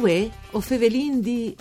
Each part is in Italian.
VUÊ O FEVELIN DI.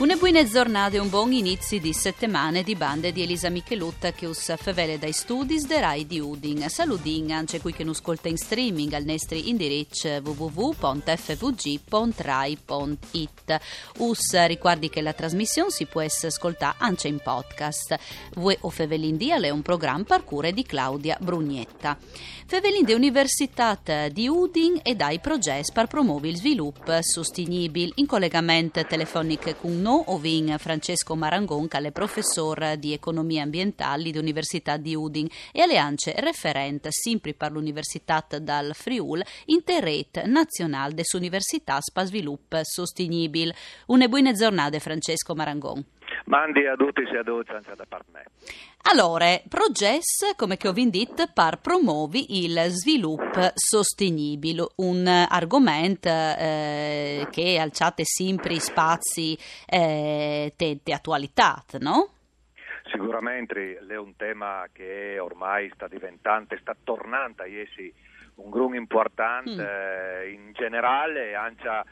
Una buona giornata e un buon inizio di settimane di bande di Elisa Michelut che us fevele dai studi de Rai di Udine. Saludin anche qui che nu ascolta in streaming al nestri indirizzo www.fvg.rai.it. Us ricordi che la trasmissione si può ascoltare anche in podcast. VUE o Fevelin Di è un programma per cure di Claudia Brugnetta. Fevelin di Università di Udine e dai progetti per promuovere il sviluppo sostenibile. In collegamento telefonico con Ovin Francesco Marangon, che è professore di economia ambientale dell'Università di Udine e alleance referente sempre per l'Università dal Friul in rete nazionale dell'Università per sviluppo sostenibile. Una buona giornata Francesco Marangon. Mandi a tutti e a tutti anche da parte me. Allora, progetto, come che ho detto, par promuovi il sviluppo sostenibile, un argomento che alciate sempre spazi di attualità, no? Sicuramente è un tema che ormai sta diventando, sta tornando a essere un grosso importante in generale, anche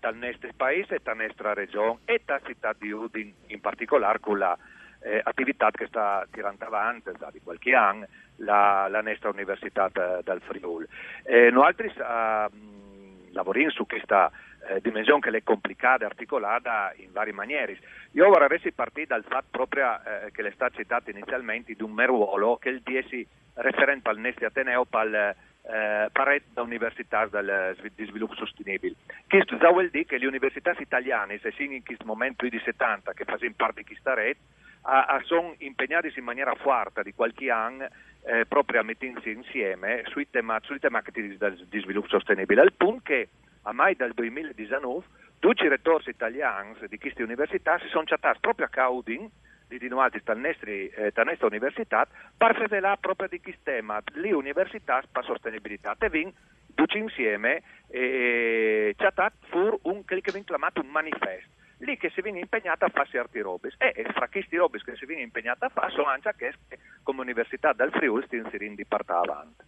dal nostro paese, dalla nostra regione e dalla città di Udine in particolare, con la attività che sta tirando avanti da di qualche anno la nostra università dal Friuli. Noi altri lavoriamo su questa dimensione che è complicata e articolata in varie maniere. Io vorrei partire dal fatto proprio che le sta citata inizialmente di un mero ruolo che il DSI referente al nostro Ateneo parete da università di sviluppo sostenibile. Questo già vuol dire che le università italiane, se sono in questo momento più di 70 che fanno parte di questa rete, sono impegnate in maniera forte di qualche anno proprio a mettersi insieme sui tematiche di sviluppo sostenibile, al punto che a mai dal 2019 tutti i rettori italiani di queste università si sono chattati proprio a Caudin di nuovo da nostra università per fevelare proprio di questo tema, le università per sostenibilità, e vin tutti insieme chattat fur un quel che viene chiamato un manifesto lì che si viene impegnata a farsi arti robes, e fra questi robes che si viene impegnata a fare sono anche che come Università dal Friuli si inserendo di parte avanti.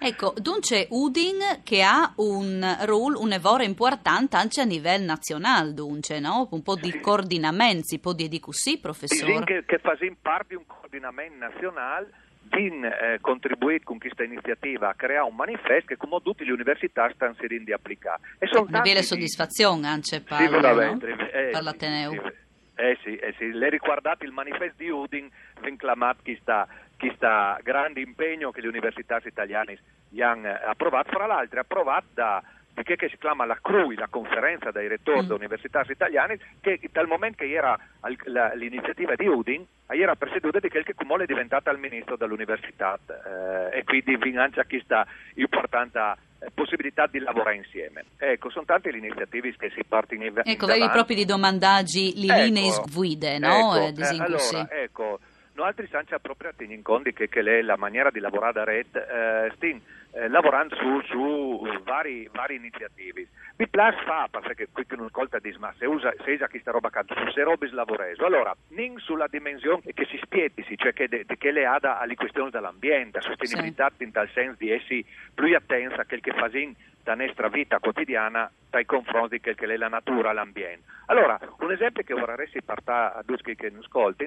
Ecco, dunque Udine che ha un ruolo, un evore importante anche a livello nazionale, dunque, no? Un po' di coordinamento, si può dire così, professore? Sì, che fa parte di un coordinamento nazionale, di contribuire con questa iniziativa a creare un manifesto che come tutte le università stanno inserendo di applicare. Una bella soddisfazione anche per, no? Per l'Ateneo. Sì, le riguardate il manifesto di Udine, ben clamato chi sta grande impegno che le università italiane hanno approvato, fra l'altro approvato da che si chiama la CRUI, la conferenza dei rettori delle università italiane, che dal momento che era l'iniziativa di Udine era presieduta di quel che come è diventata il ministro dell'università e quindi finanzia questa importante possibilità di lavorare insieme. Ecco, sono tante le iniziative che si partono in avanti. Ecco, veri proprio di domandaggi, linee guida, no? Noi altri sanci proprio tenendo in conto che è la maniera di lavorare a rete, stiamo lavorando su varie iniziative. Mi piace perché qui non ascolta di ma se usa questa roba canto, se robis lavoreso. Allora, nin sulla dimensione che si spietici, cioè che le ada alle questioni dell'ambiente, sostenibilità in tal senso di essi più attenza che il che fasin da nostra vita quotidiana dai confronti di quel che è la natura, l'ambiente. Allora, un esempio che vorrei partire a tutti che non ascolti,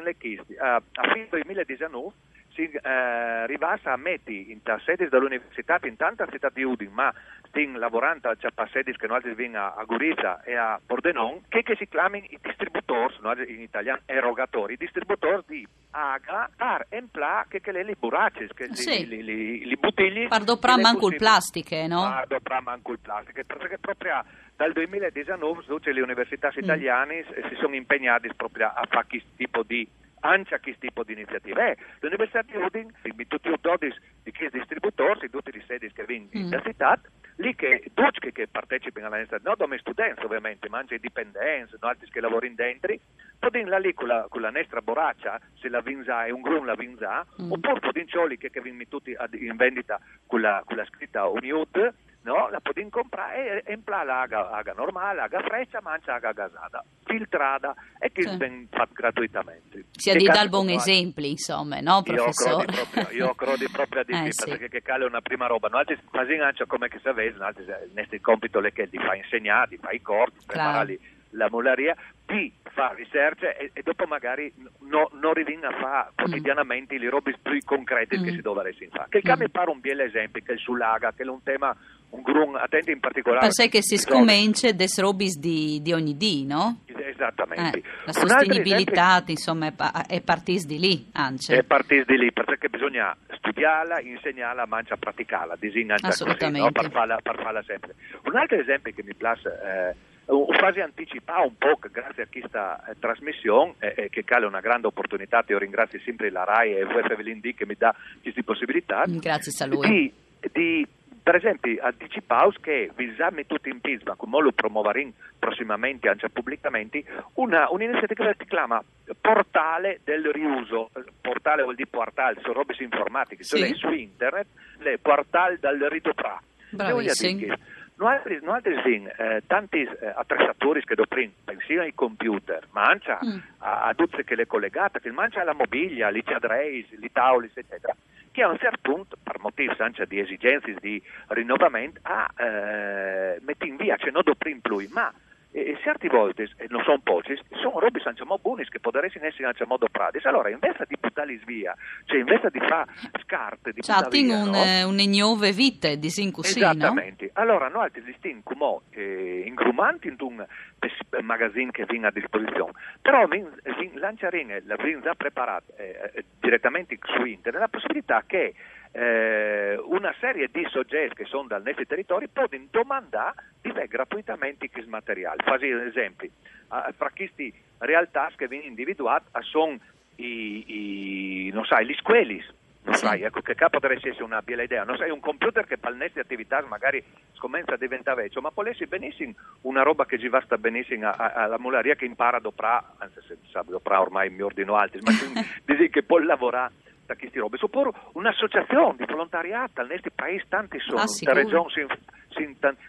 a fine 2019 si rivasa a metti in sedi dell'università in tanta città di Udine, ma stiamo lavorando a sedi che noi vengono a Gorizia e a Pordenone, che si chiamano i distributori, no, in italiano erogatori, i distributori di aga, tar e pla che le buracce, le bottiglie. Pardo pra manco il plastiche, no? Pardo pra manco il plastiche, perché proprio dal 2019 tutte le università italiane si sono impegnate proprio a fare questo tipo di anche a questo tipo di iniziative. L'Università di Udine, tutti i dodici di questi distributori, tutti i sedi che vengono da città, lì che tutti che partecipano alla nostra, non come studenti ovviamente, ma anche dipendenze, no, altri che lavorano dentro, potendo lì con la nostra boraccia, se la vinza è un grun la vinza, oppure potendo ciò che vengono tutti in vendita con la scritta Uniud, no? La podem comprar en plan la aga normal, aga fresca, mangia aga gasata, filtrata e che ben fatta gratuitamente. Si è di dal buon esempio, insomma, no, professore? Io credi proprio a dirvi, perché che cale è una prima roba, no? Altri fasinaccio come che savesi, altri nel compito le che ti fa insegnare, ti fa i corsi, preparali la mularia, ti fa ricerca e dopo magari non rivinna a fare quotidianamente le robe più concrete che si dovresti fare. Che mi pare un bel esempio, che sull'aga, che è un tema, un grun, attenti in particolare. Perché che si scomincia des robis di ogni dì, no? Esattamente. La sostenibilità, esempio, insomma, è partis di lì, anzi. È partis di lì, perché bisogna studiarla, insegnarla, mangia, praticarla, disegnarla, assolutamente. Così, no? per farla sempre. Un altro esempio che mi piace, quasi anticipa un po' grazie a questa trasmissione che cala una grande opportunità, io ringrazio sempre la RAI e VUÊ O FEVELIN DI che mi dà queste possibilità. Grazie a lui. Di per esempio anticipaus che vi siamo tutti in Pisma, come lo promuoverin prossimamente anche pubblicamente, un'iniziativa che si chiama Portale del Riuso. Portale vuol dire portale, sono robe informatiche, sì. Sono su internet, le portale dal ritopra. Bravissimo. Noi tanti attrezzatori che doprin, sia i computer, mancia a tutte che le collegate, che mancia alla mobilia, li cadreis, li tavoli, eccetera, che a un certo punto, per motivi anche di esigenze di rinnovamento, metti in via, cioè non doprin più, ma certe volte, non sono pochi, sono robe anche molto buone che potrebbero essere anche modo pradis. Allora, invece di buttarli via, cioè invece di fare scarte, di buttarli via, un ignove vite, di sincusino. Esattamente. Allora, noi altri distinguiamo ingrumanti in un magazzino che viene a disposizione, però lanciarine la viene già preparata direttamente su internet, la possibilità che una serie di soggetti che sono dal nostro territorio possono domandare di vedere gratuitamente questo materiale. Faccio un esempio, fra queste realtà che vengono individuate sono gli squelis, ecco che potrebbe essere una bella idea, un computer che per le nostre attività magari comincia a diventare vecchio, ma può essere benissimo una roba che ci basta benissimo alla mularia che impara a doprare, anzi se doprare ormai mi ordino altri, ma che può lavorare da queste robe, oppure un'associazione di volontariato nel nostro paese tanti sono, da regione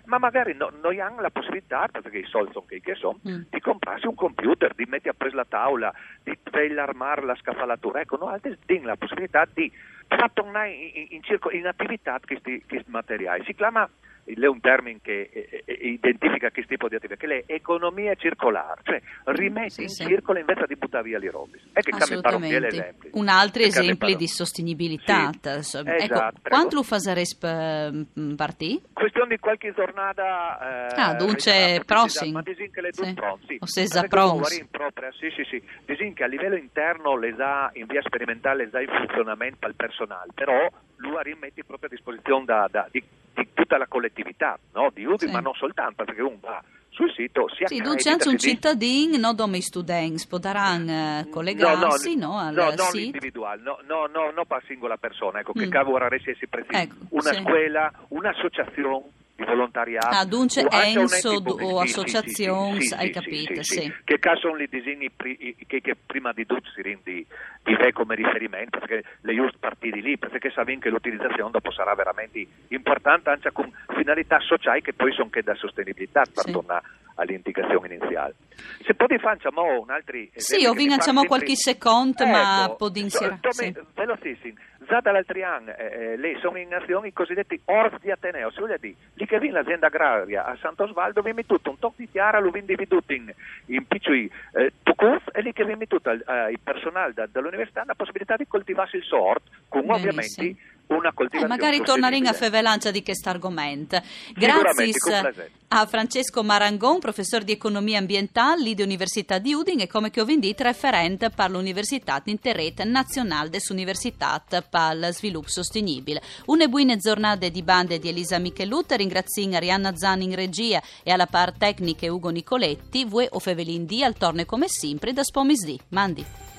ma magari noi hanno la possibilità, perché i soldi sono che sono, di comprarsi un computer, di mettere a presa la tavola, di armare la scaffalatura, ecco, no, altri hanno la possibilità di far tornare in attività questi materiali, si chiama, è un termine che identifica questo tipo di attività, che è l'economia circolare, cioè rimetti in circolo invece di buttare via le robe. È che assolutamente. Un altro esempio di sostenibilità. Sì. Ecco, esatto. Quanto lo fareste partire? Questione di qualche giornata. Dunque prossima. Ma disin che le due pronti. O se già pronti. Sì. Disin che a livello interno le dà in via sperimentale le dà in funzionamento al personale, però lui rimetti proprio a disposizione di tutta la collettività, no? Di Udine, ma non soltanto, perché uno va sul sito sia sì, non c'è anche un cittadino, non dome studenti, potranno collegarsi al sito. L'individuale, no per singola persona, ecco, che cavo ora resti preciso, ecco, una scuola, un'associazione di volontariato, dunque ENS o associazioni, hai capito, sì. Che sono i disegni che prima di tutto si rendi di te come riferimento, perché le just partiti lì, perché sapendo che l'utilizzazione dopo sarà veramente importante anche con finalità sociali che poi sono che da sostenibilità per tornare all'indicazione iniziale. Se poi facciamo un altro esempio, o vi facciamo qualche secondo, ma può inserire. Velocissimo. Già dall'altro anno lei sono in azione i cosiddetti orti di Ateneo, si vuole dire, lì che viene l'azienda agraria a Santo Osvaldo, viene tutto un tocco di chiara, lo viene dividuto in piccoli tucuf, e lì che viene tutto il personale dall'università la possibilità di coltivarsi il sort, con ovviamente una coltivazione. Magari torneremo a fevelancia di questo argomento. Grazie a Francesco Marangon, professore di economia ambientale dell'Università di Udine e come che ho vendito referente per l'Università di Interrete Nazionale dell'Università per lo Sviluppo Sostenibile. Una buona giornata di bande di Elisa Michelut, ringrazio Arianna Zani in regia e alla par tecnica Ugo Nicoletti, VUÊ O FEVELIN DI, al torne come sempre da Spomisdì. Mandi.